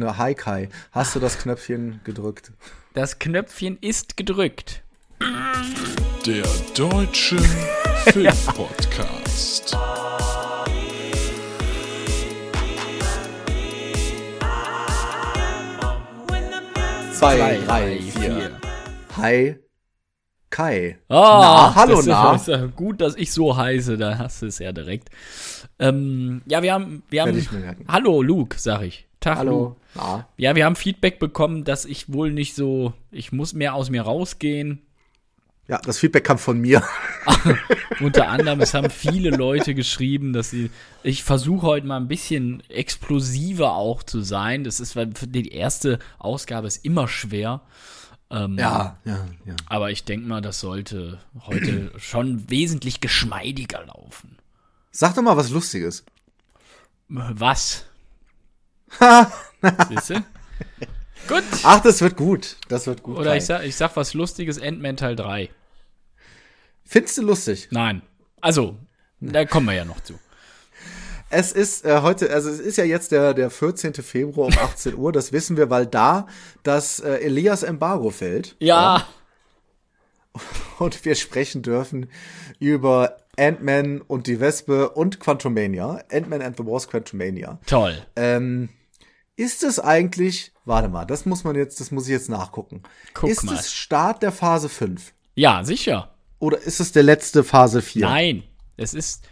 Haikai, hast du das Knöpfchen gedrückt? Das Knöpfchen ist gedrückt. Der Deutsche Filmpodcast. Zwei, drei, vier. Hi. Kai. Oh, na, hallo, das ist ja gut, dass ich so heiße, da hast du es ja direkt. Ja, wir haben hallo Luke, sag ich. Tag, hallo. Luke. Ja, wir haben Feedback bekommen, dass ich wohl nicht so, ich muss mehr aus mir rausgehen. Ja, das Feedback kam von mir. Unter anderem, es haben viele Leute geschrieben, dass sie, ich versuche heute mal ein bisschen explosiver auch zu sein. Das ist, weil die erste Ausgabe ist immer schwer. Ja. Aber ich denke mal, das sollte heute schon wesentlich geschmeidiger laufen. Sag doch mal was Lustiges. Was? Siehst du? Gut. Ach, das wird gut. Das wird gut. Oder ich sag was Lustiges, Ant-Man Teil 3. Findest du lustig? Nein. Also, da kommen wir ja noch zu. Es ist heute, also es ist ja jetzt der 14. Februar um 18 Uhr, das wissen wir, weil da das Elias-Embargo fällt. Ja. Und wir sprechen dürfen über Ant-Man und die Wespe und Quantumania. Ant-Man and the Wasp: Quantumania. Toll. Ist es eigentlich, warte mal, das muss ich jetzt nachgucken. Guck ist mal. Es Start der Phase 5? Ja, sicher. Oder ist es der letzte Phase 4? Nein, es ist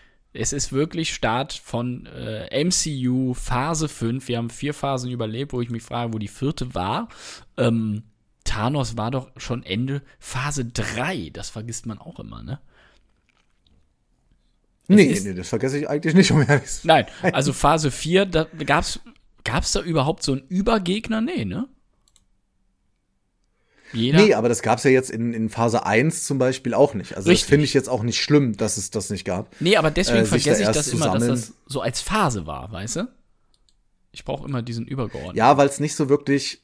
wirklich Start von MCU Phase 5. Wir haben 4 Phasen überlebt, wo ich mich frage, wo die 4. war. Thanos war doch schon Ende Phase 3. Das vergisst man auch immer, ne? Nee, das vergesse ich eigentlich nicht, um ehrlich zu sein. Nein, also Phase 4, da gab's da überhaupt so einen Übergegner? Nee, ne? Nee, aber das gab's ja jetzt in Phase 1 zum Beispiel auch nicht. Also richtig. Das finde ich jetzt auch nicht schlimm, dass es das nicht gab. Nee, aber deswegen vergesse ich das immer, dass das so als Phase war, weißt du? Ich brauche immer diesen Übergeordneten. Ja, weil es nicht so wirklich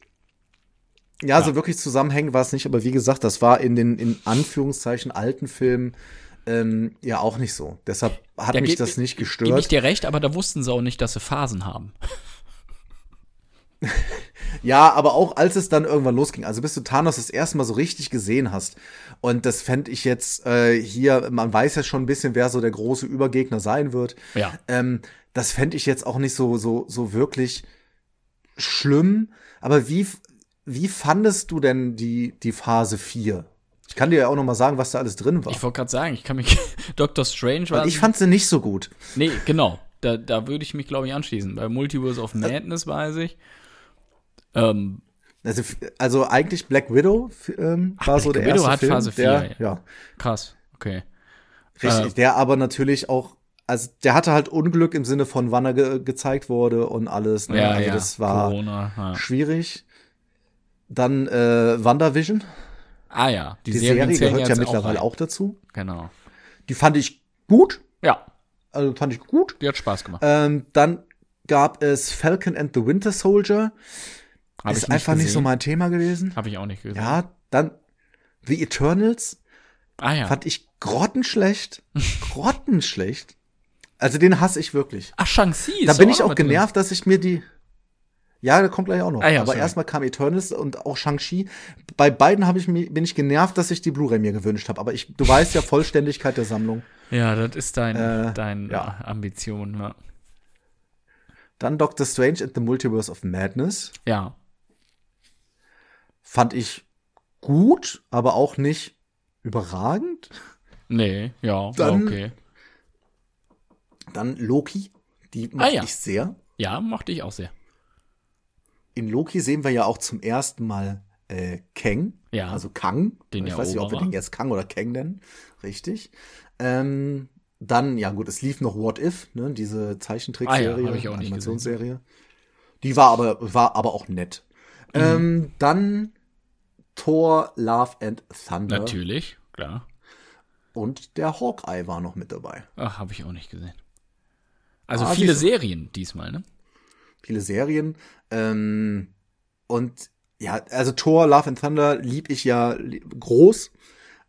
so wirklich zusammenhängend war es nicht. Aber wie gesagt, das war in den in Anführungszeichen alten Filmen ja auch nicht so. Deshalb hat mich das nicht gestört. Gebe ich dir recht, aber da wussten sie auch nicht, dass sie Phasen haben. Ja, aber auch als es dann irgendwann losging, also bis du Thanos das erste Mal so richtig gesehen hast, und das fände ich jetzt hier, man weiß ja schon ein bisschen, wer so der große Übergegner sein wird, ja. Das fände ich jetzt auch nicht so wirklich schlimm, aber wie fandest du denn die Phase 4? Ich kann dir ja auch noch mal sagen, was da alles drin war. Ich wollte gerade sagen, ich kann mich Dr. Strange war. Ich fand sie nicht so gut. Nee, genau, da würde ich mich, glaube ich, anschließen, bei Multiverse of Madness weiß ich. Also eigentlich Black Widow war so der erste Film. Black Widow hat Phase 4, ja. Krass, okay. Richtig, der aber natürlich auch, also der hatte halt Unglück im Sinne von, wann er gezeigt wurde und alles. Ne? Ja, also das war Corona, schwierig. Dann WandaVision. Ah ja, die Serie gehört ja mittlerweile auch dazu. Genau. Die fand ich gut. Ja. Also fand ich gut. Die hat Spaß gemacht. Dann gab es Falcon and the Winter Soldier. Ist einfach nicht so mein Thema gewesen. Habe ich auch nicht gesehen. Ja, dann The Eternals. Ah ja. Fand ich grottenschlecht. Grottenschlecht. Also den hasse ich wirklich. Ach, Shang-Chi ist da bin ich auch genervt, dass ich mir die Ja, da kommt gleich auch noch. Ah, ja, aber erstmal kam Eternals und auch Shang-Chi. Bei beiden bin ich genervt, dass ich die Blu-ray mir gewünscht habe. Aber du weißt ja, Vollständigkeit der Sammlung. Ja, das ist deine Ambition, ja. Dann Doctor Strange and the Multiverse of Madness. Ja. Fand ich gut, aber auch nicht überragend. Nee, ja, dann, okay. Dann Loki, die mochte ich sehr. Ja, mochte ich auch sehr. In Loki sehen wir ja auch zum ersten Mal Kang. Ja. Also Kang. Ich weiß nicht, ob wir den jetzt Kang oder Kang nennen. Richtig. Dann, ja gut, es lief noch What If, ne? Diese Zeichentrickserie, Animationsserie. Die war aber auch nett. Mhm. Dann Thor, Love and Thunder. Natürlich, klar. Und der Hawkeye war noch mit dabei. Ach, habe ich auch nicht gesehen. Also viele Serien diesmal, ne? Viele Serien. Und ja, also Thor, Love and Thunder lieb ich ja groß.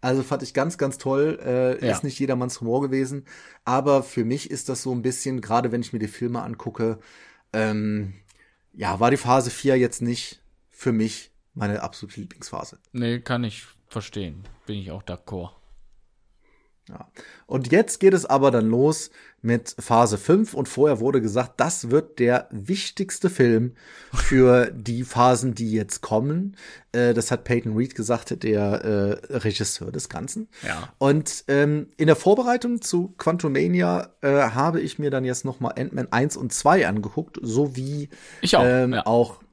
Also fand ich ganz, ganz toll. Ist nicht jedermanns Humor gewesen. Aber für mich ist das so ein bisschen, gerade wenn ich mir die Filme angucke, ja, war die Phase 4 jetzt nicht für mich meine absolute Lieblingsphase. Nee, kann ich verstehen. Bin ich auch d'accord. Ja. Und jetzt geht es aber dann los mit Phase 5 und vorher wurde gesagt, das wird der wichtigste Film für die Phasen, die jetzt kommen. Das hat Peyton Reed gesagt, der Regisseur des Ganzen. Ja. Und in der Vorbereitung zu Quantumania habe ich mir dann jetzt noch mal Ant-Man 1 und 2 angeguckt, sowie ich auch, ja. auch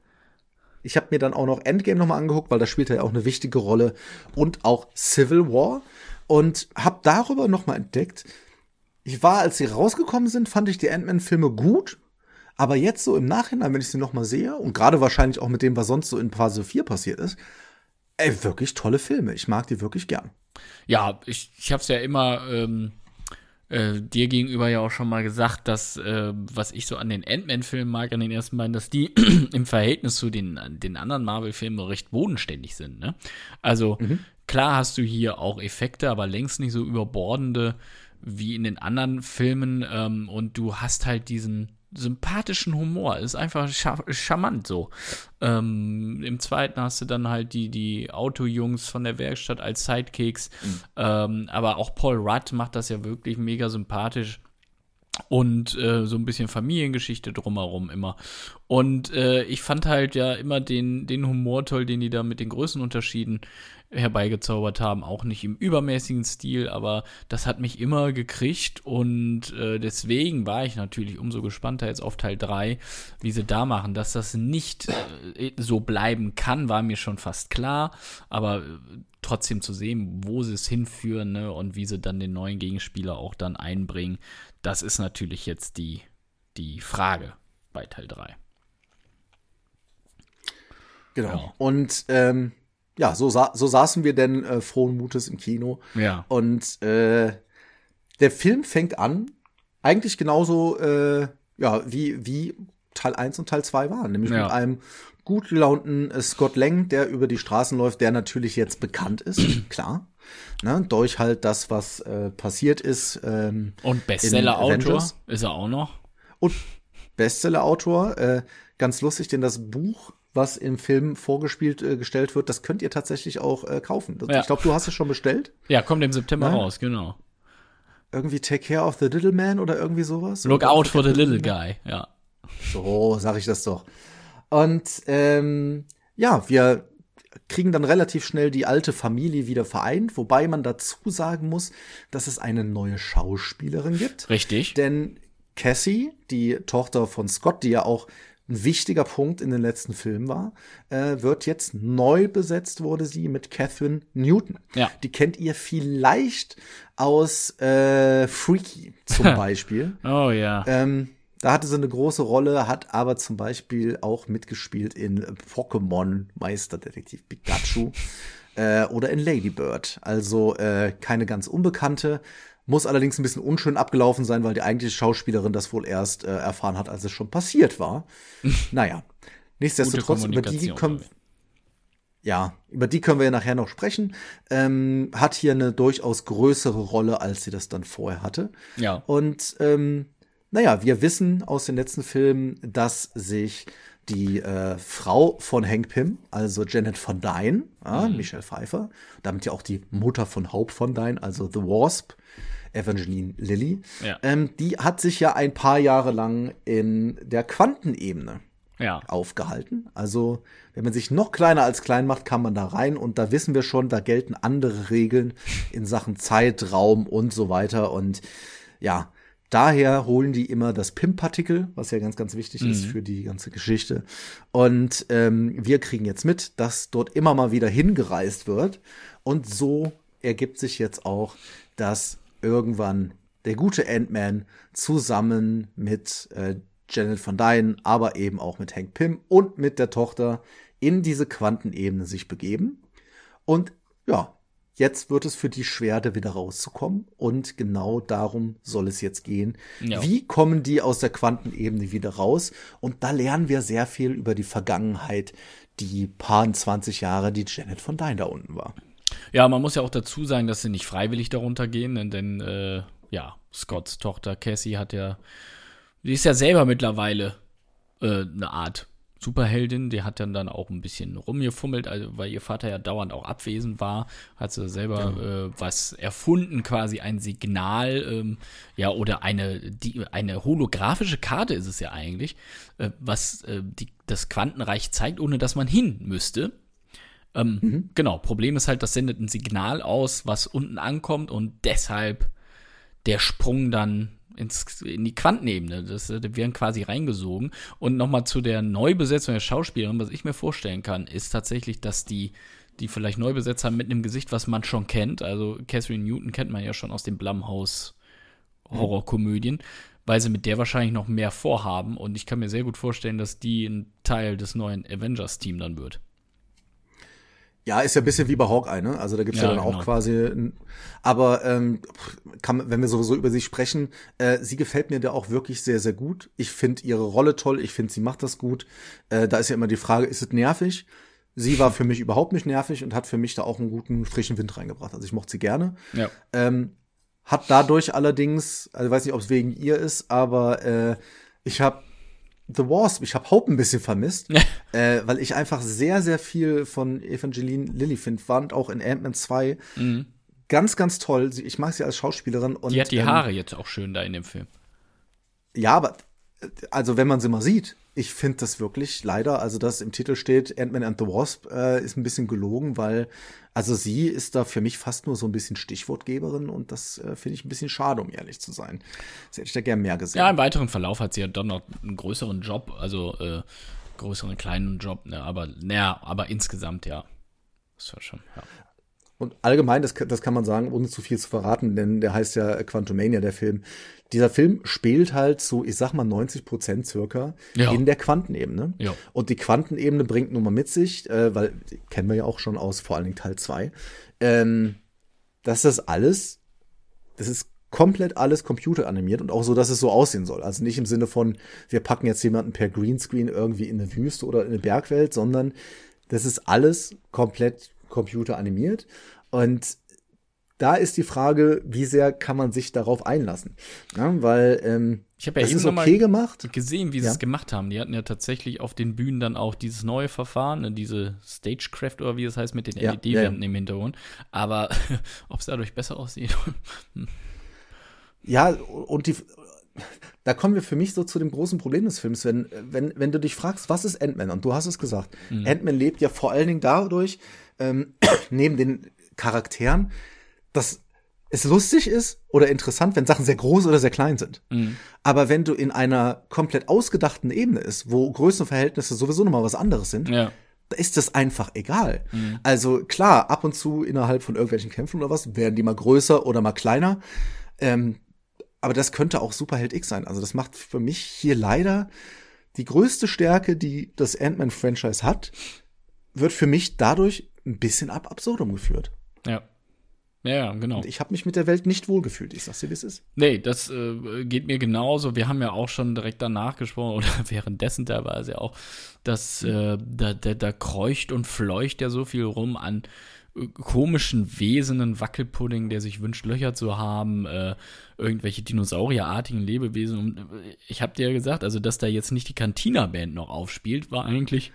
ich habe mir dann auch noch Endgame noch mal angeguckt, weil da spielt er ja auch eine wichtige Rolle und auch Civil War. Und hab darüber noch mal entdeckt, ich war, als sie rausgekommen sind, fand ich die Ant-Man-Filme gut. Aber jetzt so im Nachhinein, wenn ich sie noch mal sehe, und gerade wahrscheinlich auch mit dem, was sonst so in Phase 4 passiert ist, ey, wirklich tolle Filme. Ich mag die wirklich gern. Ja, ich hab's ja immer dir gegenüber ja auch schon mal gesagt, dass was ich so an den Ant-Man-Filmen mag, an den ersten beiden, dass die im Verhältnis zu den anderen Marvel-Filmen recht bodenständig sind, ne? Also, klar hast du hier auch Effekte, aber längst nicht so überbordende wie in den anderen Filmen. Und du hast halt diesen sympathischen Humor. Ist einfach charmant so. Im zweiten hast du dann halt die Autojungs von der Werkstatt als Sidekicks. Aber auch Paul Rudd macht das ja wirklich mega sympathisch. Und so ein bisschen Familiengeschichte drumherum immer. Und ich fand halt ja immer den Humor toll, den die da mit den Größenunterschieden herbeigezaubert haben, auch nicht im übermäßigen Stil, aber das hat mich immer gekriegt und deswegen war ich natürlich umso gespannter jetzt auf Teil 3, wie sie da machen, dass das nicht so bleiben kann, war mir schon fast klar, aber trotzdem zu sehen, wo sie es hinführen, ne, und wie sie dann den neuen Gegenspieler auch dann einbringen, das ist natürlich jetzt die Frage bei Teil 3. Genau. Ja. Und ja, so saßen wir denn frohen Mutes im Kino. Ja. Und der Film fängt an, eigentlich genauso ja, wie Teil 1 und Teil 2 waren. Nämlich mit einem gut gelaunten Scott Lang, der über die Straßen läuft, der natürlich jetzt bekannt ist, klar. Ne, durch halt das, was passiert ist. Und Bestseller-Autor ist er auch noch. Und Bestseller-Autor, ganz lustig, denn das Buch, was im Film gestellt wird, das könnt ihr tatsächlich auch kaufen. Ja. Ich glaube, du hast es schon bestellt. Ja, kommt im September raus, genau. Irgendwie Take Care of the Little Man oder irgendwie sowas. Look oder out for the little guy, ja. So, sag ich das doch. Und ja, wir kriegen dann relativ schnell die alte Familie wieder vereint, wobei man dazu sagen muss, dass es eine neue Schauspielerin gibt. Richtig. Denn Cassie, die Tochter von Scott, die ja auch ein wichtiger Punkt in den letzten Filmen war, wird jetzt neu besetzt, wurde sie mit Kathryn Newton. Ja. Die kennt ihr vielleicht aus Freaky zum Beispiel. Oh ja. Da hatte sie eine große Rolle, hat aber zum Beispiel auch mitgespielt in Pokémon Meisterdetektiv Pikachu oder in Lady Bird. Also keine ganz Unbekannte. Muss allerdings ein bisschen unschön abgelaufen sein, weil die eigentliche Schauspielerin das wohl erst erfahren hat, als es schon passiert war. Naja, nichtsdestotrotz, über die können wir ja nachher noch sprechen. Hat hier eine durchaus größere Rolle, als sie das dann vorher hatte. Ja. Und naja, wir wissen aus den letzten Filmen, dass sich die Frau von Hank Pym, also Janet Van Dyne, Michelle Pfeiffer, damit ja auch die Mutter von Hope Van Dyne, also The Wasp, Evangeline Lilly, die hat sich ja ein paar Jahre lang in der Quantenebene aufgehalten. Also, wenn man sich noch kleiner als klein macht, kann man da rein. Und da wissen wir schon, da gelten andere Regeln in Sachen Zeit, Raum und so weiter. Und ja, daher holen die immer das Pym-Partikel, was ja ganz, ganz wichtig ist für die ganze Geschichte. Und wir kriegen jetzt mit, dass dort immer mal wieder hingereist wird. Und so ergibt sich jetzt auch, dass irgendwann der gute Ant-Man zusammen mit Janet Van Dyne, aber eben auch mit Hank Pym und mit der Tochter in diese Quantenebene sich begeben. Und ja, jetzt wird es für die schwer, da wieder rauszukommen. Und genau darum soll es jetzt gehen. Ja. Wie kommen die aus der Quantenebene wieder raus? Und da lernen wir sehr viel über die Vergangenheit, die paar 20 Jahre, die Janet Van Dyne da unten war. Ja, man muss ja auch dazu sagen, dass sie nicht freiwillig darunter gehen, denn ja, Scotts Tochter Cassie die ist ja selber mittlerweile eine Art Superheldin, die hat dann auch ein bisschen rumgefummelt, also weil ihr Vater ja dauernd auch abwesend war, hat sie selber was erfunden, quasi ein Signal, oder eine holographische Karte ist es ja eigentlich, was das Quantenreich zeigt, ohne dass man hin müsste. Genau, Problem ist halt, das sendet ein Signal aus, was unten ankommt und deshalb der Sprung dann in die Quantenebene. Das werden quasi reingesogen. Und nochmal zu der Neubesetzung der Schauspielerin, was ich mir vorstellen kann, ist tatsächlich, dass die vielleicht neu besetzt haben mit einem Gesicht, was man schon kennt. Also Kathryn Newton kennt man ja schon aus den Blumhouse-Horrorkomödien, weil sie mit der wahrscheinlich noch mehr vorhaben. Und ich kann mir sehr gut vorstellen, dass die ein Teil des neuen Avengers-Team dann wird. Ja, ist ja ein bisschen wie bei Hawkeye, ne? Also da gibt's ja dann auch quasi, aber wenn wir sowieso über sie sprechen, sie gefällt mir da auch wirklich sehr, sehr gut. Ich finde ihre Rolle toll, ich finde, sie macht das gut. Da ist ja immer die Frage, ist es nervig? Sie war für mich überhaupt nicht nervig und hat für mich da auch einen guten, frischen Wind reingebracht. Also ich mochte sie gerne. Ja. Hat dadurch allerdings, also ich weiß nicht, ob es wegen ihr ist, aber ich habe The Wasp, ich habe Hope ein bisschen vermisst, weil ich einfach sehr, sehr viel von Evangeline Lilly fand, auch in Ant-Man 2. Mhm. Ganz, ganz toll. Ich mag sie als Schauspielerin. Und die hat die Haare jetzt auch schön da in dem Film. Ja, aber, also wenn man sie mal sieht, ich finde das wirklich leider, also dass im Titel steht, Ant-Man and the Wasp, ist ein bisschen gelogen, weil, also sie ist da für mich fast nur so ein bisschen Stichwortgeberin und das finde ich ein bisschen schade, um ehrlich zu sein. Das hätte ich da gern mehr gesehen. Ja, im weiteren Verlauf hat sie ja dann noch einen größeren Job, also größeren, kleinen Job, ne? aber insgesamt, ja. Das war schon, ja. Und allgemein, das kann man sagen, ohne zu viel zu verraten, denn der heißt ja Quantumania, der Film. Dieser Film spielt halt so, ich sag mal 90% circa in der Quantenebene. Ja. Und die Quantenebene bringt nun mal mit sich, weil, kennen wir ja auch schon aus, vor allen Dingen Teil 2, dass das ist komplett alles computeranimiert und auch so, dass es so aussehen soll. Also nicht im Sinne von, wir packen jetzt jemanden per Greenscreen irgendwie in eine Wüste oder in eine Bergwelt, sondern das ist alles komplett computeranimiert. Und da ist die Frage, wie sehr kann man sich darauf einlassen? Ja, weil ich habe ja eben nochmal gesehen, wie sie es gemacht haben. Die hatten ja tatsächlich auf den Bühnen dann auch dieses neue Verfahren, diese Stagecraft oder wie es heißt, mit den LED-Wänden im Hintergrund. Aber ob es dadurch besser aussieht? Ja, und da kommen wir für mich so zu dem großen Problem des Films, wenn du dich fragst, was ist Ant-Man? Und du hast es gesagt, Ant-Man lebt ja vor allen Dingen dadurch, neben den Charakteren, dass es lustig ist oder interessant, wenn Sachen sehr groß oder sehr klein sind. Mhm. Aber wenn du in einer komplett ausgedachten Ebene ist, wo Größenverhältnisse sowieso nochmal was anderes sind, da ist das einfach egal. Mhm. Also klar, ab und zu innerhalb von irgendwelchen Kämpfen oder was, werden die mal größer oder mal kleiner. Aber das könnte auch Superheld X sein. Also das macht für mich hier leider die größte Stärke, die das Ant-Man-Franchise hat, wird für mich dadurch ein bisschen ab Absurdum geführt. Ja. Ja, genau. Und ich habe mich mit der Welt nicht wohlgefühlt. Ich sag's dir, wie es ist. Nee, das geht mir genauso. Wir haben ja auch schon direkt danach gesprochen, oder währenddessen teilweise ja auch, dass da kreucht und fleucht ja so viel rum an komischen Wesen, einen Wackelpudding, der sich wünscht, Löcher zu haben, irgendwelche dinosaurierartigen Lebewesen. Und ich habe dir ja gesagt, also dass da jetzt nicht die Cantina-Band noch aufspielt, war eigentlich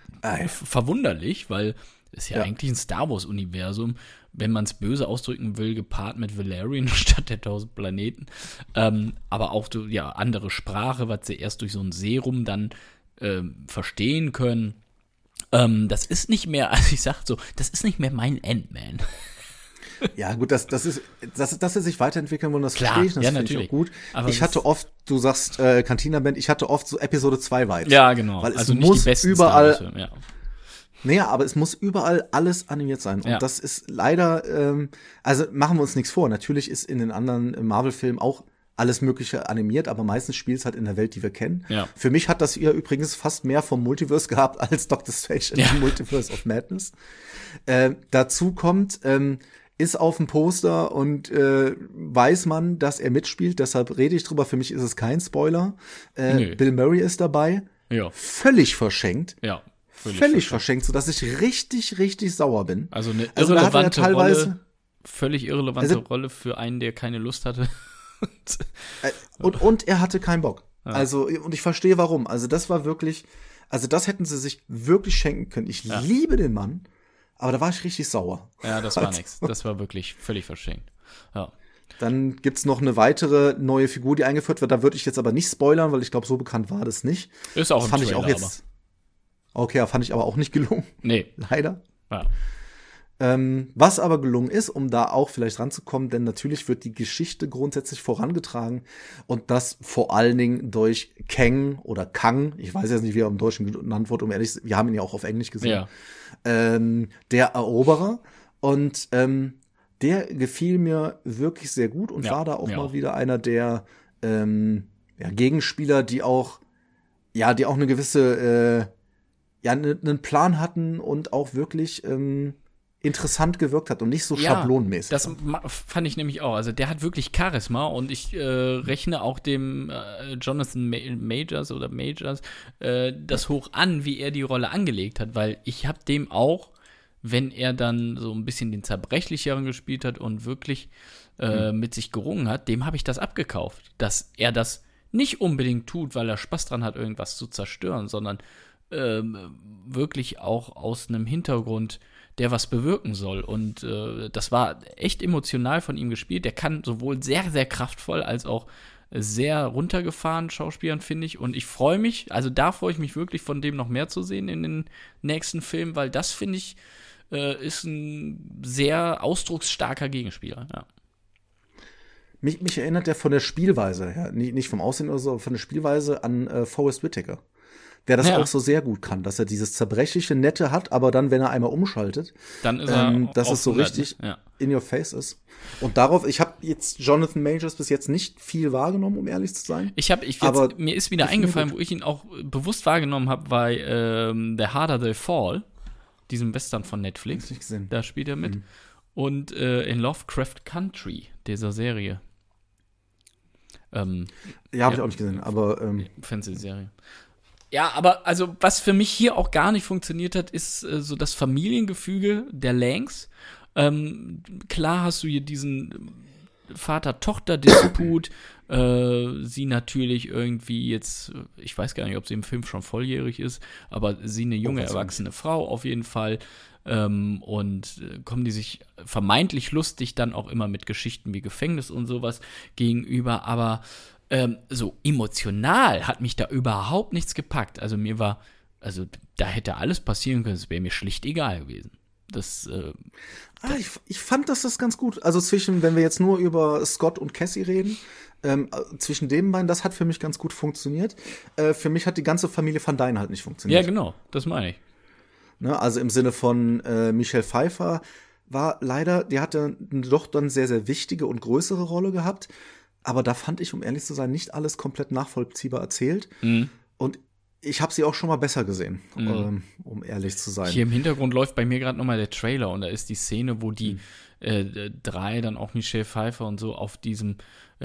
verwunderlich, weil es ja eigentlich ein Star-Wars-Universum, wenn man es böse ausdrücken will, gepaart mit Valerian statt der 1000 Planeten. Aber auch andere Sprache, was sie erst durch so ein Serum dann verstehen können. Das ist nicht mehr, also ich sag so, das ist nicht mehr mein Ant-Man. Ja, gut, dass sie sich weiterentwickeln wollen, das verstehe ich, das finde ich auch gut. Aber ich hatte oft, du sagst Cantina-Band, ich hatte oft so Episode 2 Vibes. Ja, genau. Weil es also nicht muss die besten überall Star-Filme, naja, aber es muss überall alles animiert sein. Und das ist leider, also machen wir uns nichts vor. Natürlich ist in den anderen Marvel-Filmen auch alles Mögliche animiert, aber meistens spielt es halt in der Welt, die wir kennen. Ja. Für mich hat das ja übrigens fast mehr vom Multiverse gehabt als Doctor Strange in the Multiverse of Madness. Dazu kommt, ist auf dem Poster und weiß man, dass er mitspielt. Deshalb rede ich drüber. Für mich ist es kein Spoiler. Bill Murray ist dabei. Ja. Völlig verschenkt. Ja. Völlig verschenkt, sodass ich richtig, richtig sauer bin. Also eine irrelevante Rolle. Völlig irrelevante Rolle für einen, der keine Lust hatte. und er hatte keinen Bock. Ja. Also, und ich verstehe warum. Also, das war wirklich, Also das hätten sie sich wirklich schenken können. Ich liebe den Mann, aber da war ich richtig sauer. Ja, das war nix. Das war wirklich völlig verschenkt. Ja. Dann gibt's noch eine weitere neue Figur, die eingeführt wird. Da würde ich jetzt aber nicht spoilern, weil ich glaube, so bekannt war das nicht. Ist auch ein Trailer, aber. Okay, fand ich aber auch nicht gelungen. Nee. Leider. Ja. Was aber gelungen ist, um da auch vielleicht ranzukommen, denn natürlich wird die Geschichte grundsätzlich vorangetragen und das vor allen Dingen durch Kang oder Kang, ich weiß jetzt nicht, wie er im Deutschen genannt wird, um ehrlich zu sein, wir haben ihn ja auch auf Englisch gesehen, der Eroberer, und der gefiel mir wirklich sehr gut und war da auch mal wieder einer der Gegenspieler, die auch eine gewisse einen Plan hatten und auch wirklich interessant gewirkt hat und nicht so schablonenmäßig. Das fand ich nämlich auch. Also der hat wirklich Charisma und ich rechne auch dem Jonathan Majors das hoch an, wie er die Rolle angelegt hat, weil ich habe dem auch, wenn er dann so ein bisschen den Zerbrechlicheren gespielt hat und wirklich mit sich gerungen hat, dem habe ich das abgekauft, dass er das nicht unbedingt tut, weil er Spaß dran hat, irgendwas zu zerstören, sondern wirklich auch aus einem Hintergrund, der was bewirken soll. Und das war echt emotional von ihm gespielt. Der kann sowohl sehr, sehr kraftvoll als auch sehr runtergefahren schauspielern, finde ich. Und ich freue mich, also da freue ich mich wirklich, von dem noch mehr zu sehen in den nächsten Filmen, weil das, finde ich, ist ein sehr ausdrucksstarker Gegenspieler. Ja. Mich erinnert der von der Spielweise her, nicht vom Aussehen oder so, aber von der Spielweise an Forrest Whitaker, der das auch so sehr gut kann, dass er dieses zerbrechliche Nette hat, aber dann, wenn er einmal umschaltet, dann ist er dass es so richtig in your face ist. Und darauf, ich habe jetzt Jonathan Majors bis jetzt nicht viel wahrgenommen, um ehrlich zu sein. Mir ist wieder eingefallen, wo ich ihn auch bewusst wahrgenommen habe, bei The Harder They Fall, diesem Western von Netflix. Nicht gesehen. Da spielt er mit. Mhm. Und in Lovecraft Country, dieser Serie. Hab ich auch nicht gesehen, aber Fernsehserie. Ja, aber also was für mich hier auch gar nicht funktioniert hat, ist so das Familiengefüge der Langs. Klar hast du hier diesen Vater-Tochter-Disput. Sie natürlich irgendwie jetzt, ich weiß gar nicht, ob sie im Film schon volljährig ist, aber sie eine junge, erwachsene Frau auf jeden Fall. Und kommen die sich vermeintlich lustig dann auch immer mit Geschichten wie Gefängnis und sowas gegenüber, aber so emotional hat mich da überhaupt nichts gepackt. Also da hätte alles passieren können, es wäre mir schlicht egal gewesen. Ich fand das ganz gut. Also wenn wir jetzt nur über Scott und Cassie reden, zwischen den beiden, das hat für mich ganz gut funktioniert. Für mich hat die ganze Familie Van Dyne halt nicht funktioniert. Ja, genau, das meine ich. Ne, also im Sinne von Michelle Pfeiffer war leider, die hatte doch dann sehr, sehr wichtige und größere Rolle gehabt. Aber da fand ich, um ehrlich zu sein, nicht alles komplett nachvollziehbar erzählt. Mhm. Und ich habe sie auch schon mal besser gesehen, um ehrlich zu sein. Hier im Hintergrund läuft bei mir gerade noch mal der Trailer. Und da ist die Szene, wo die drei, dann auch Michelle Pfeiffer und so, auf diesem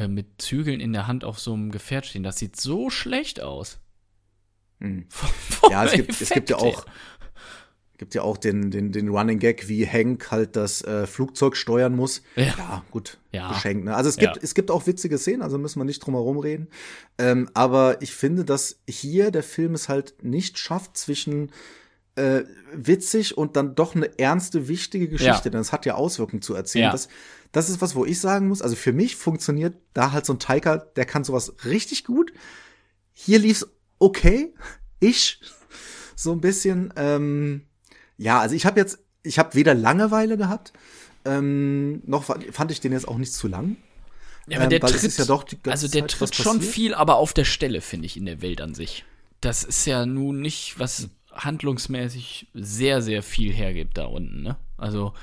mit Zügeln in der Hand auf so einem Gefährt stehen. Das sieht so schlecht aus. Mhm. Ja, es gibt ja auch den Running Gag, wie Hank halt das Flugzeug steuern muss. Ja, gut, geschenkt. Ne? Also es gibt auch witzige Szenen, also müssen wir nicht drum herum reden. Aber ich finde, dass hier der Film es halt nicht schafft zwischen witzig und dann doch eine ernste, wichtige Geschichte. Denn es hat ja Auswirkungen zu erzählen. Ja. Das ist was, wo ich sagen muss, also für mich funktioniert da halt so ein Taika, der kann sowas richtig gut. Hier lief's okay. So ein bisschen also ich habe weder Langeweile gehabt, noch fand ich den jetzt auch nicht zu lang. Ja, aber der tritt schon viel, aber auf der Stelle, finde ich, in der Welt an sich. Das ist ja nun nicht, was handlungsmäßig sehr, sehr viel hergibt da unten, ne? Also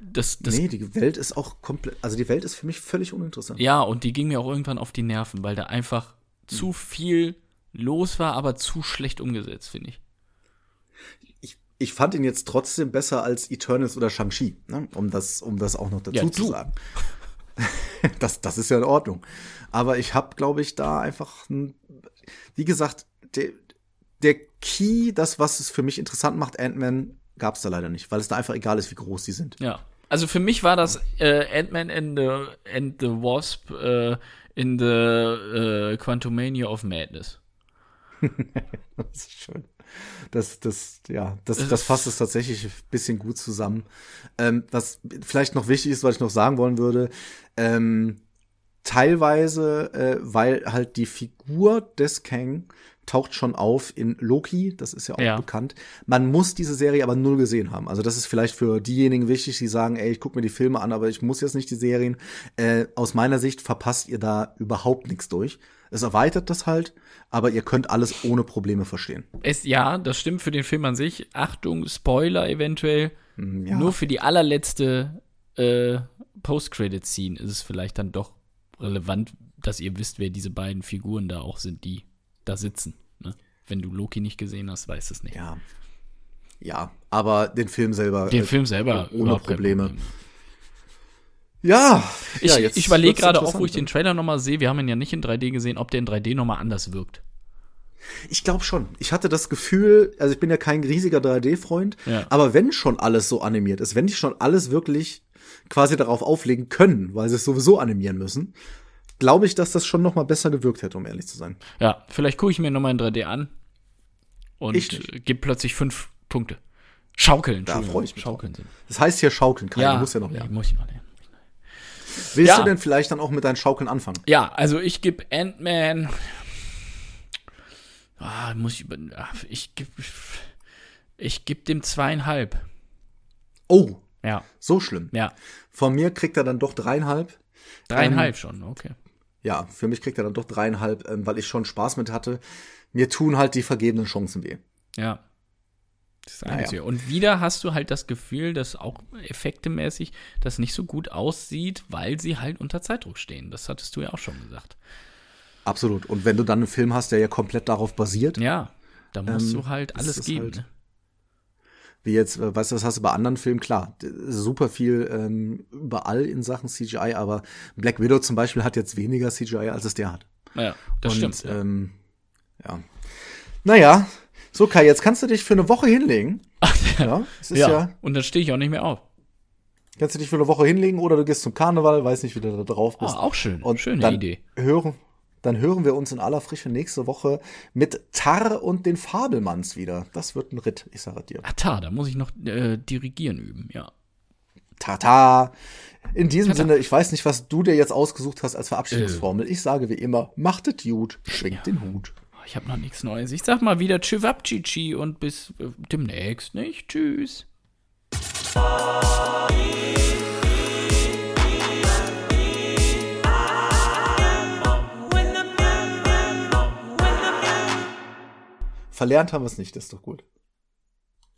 die Welt ist auch komplett, also die Welt ist für mich völlig uninteressant. Ja, und die ging mir auch irgendwann auf die Nerven, weil da einfach zu viel los war, aber zu schlecht umgesetzt, finde ich. Ich fand ihn jetzt trotzdem besser als Eternals oder Shang-Chi, ne? Um das auch noch dazu zu sagen. Das ist ja in Ordnung. Aber ich habe, glaube ich, da einfach, wie gesagt, der Key, das, was es für mich interessant macht, Ant-Man, gab es da leider nicht, weil es da einfach egal ist, wie groß die sind. Ja, also für mich war das Ant-Man and the Wasp in the Quantumania of Madness. Das ist schön. Das fasst es tatsächlich ein bisschen gut zusammen. Was vielleicht noch wichtig ist, was ich noch sagen wollen würde, teilweise, weil halt die Figur des Kang taucht schon auf in Loki, das ist ja auch bekannt. Man muss diese Serie aber null gesehen haben. Also das ist vielleicht für diejenigen wichtig, die sagen, ey, ich guck mir die Filme an, aber ich muss jetzt nicht die Serien. Aus meiner Sicht verpasst ihr da überhaupt nichts durch. Es erweitert das halt, aber ihr könnt alles ohne Probleme verstehen. Das stimmt für den Film an sich. Achtung, Spoiler eventuell. Ja. Nur für die allerletzte Post-Credit-Scene ist es vielleicht dann doch relevant, dass ihr wisst, wer diese beiden Figuren da auch sind, die da sitzen. Ne? Wenn du Loki nicht gesehen hast, weißt du es nicht. Ja, aber den Film selber ohne Probleme. Ja. Ich überlege gerade auch, wo ich den Trailer nochmal sehe, wir haben ihn ja nicht in 3D gesehen, ob der in 3D nochmal anders wirkt. Ich glaube schon. Ich hatte das Gefühl, also ich bin ja kein riesiger 3D-Freund, aber wenn schon alles so animiert ist, wenn die schon alles wirklich quasi darauf auflegen können, weil sie es sowieso animieren müssen, glaube ich, dass das schon noch mal besser gewirkt hätte, um ehrlich zu sein. Ja, vielleicht gucke ich mir noch mal in 3D an und gebe plötzlich 5 Punkte. Schaukeln. Da freue ich mich. Schaukeln. Das heißt hier schaukeln, Kai. Du musst ja noch lernen. Muss ich noch lernen. Willst du denn vielleicht dann auch mit deinen Schaukeln anfangen? Ja, also ich gebe Ant-Man ich gebe dem 2,5. Oh. Ja. So schlimm. Ja. Von mir kriegt er dann doch 3,5. 3,5 schon, okay. Ja, für mich kriegt er dann doch 3,5, weil ich schon Spaß mit hatte. Mir tun halt die vergebenen Chancen weh. Ja. Das ist einzig. Und wieder hast du halt das Gefühl, dass auch effektemäßig das nicht so gut aussieht, weil sie halt unter Zeitdruck stehen. Das hattest du ja auch schon gesagt. Absolut. Und wenn du dann einen Film hast, der ja komplett darauf basiert. Ja, da musst du halt alles geben. Halt wie jetzt, weißt du, das hast du bei anderen Filmen, klar, super viel überall in Sachen CGI, aber Black Widow zum Beispiel hat jetzt weniger CGI, als es der hat. Ja, das stimmt. Ja. Naja, so Kai, jetzt kannst du dich für eine Woche hinlegen. Und dann stehe ich auch nicht mehr auf. Kannst du dich für eine Woche hinlegen oder du gehst zum Karneval, weiß nicht, wie du da drauf bist. Ah, auch schön, und schöne dann Idee. Dann hören wir uns in aller Frische nächste Woche mit Tar und den Fabelmanns wieder. Das wird ein Ritt, ich sage dir. Tar, da muss ich noch dirigieren üben, ja. Tata. In diesem Sinne, ich weiß nicht, was du dir jetzt ausgesucht hast als Verabschiedungsformel. Ich sage wie immer, macht es gut, schwingt den Hut. Ich habe noch nichts Neues. Ich sag mal wieder Tschüwabtschi und bis demnächst, nicht? Tschüss. Verlernt haben wir es nicht, das ist doch gut.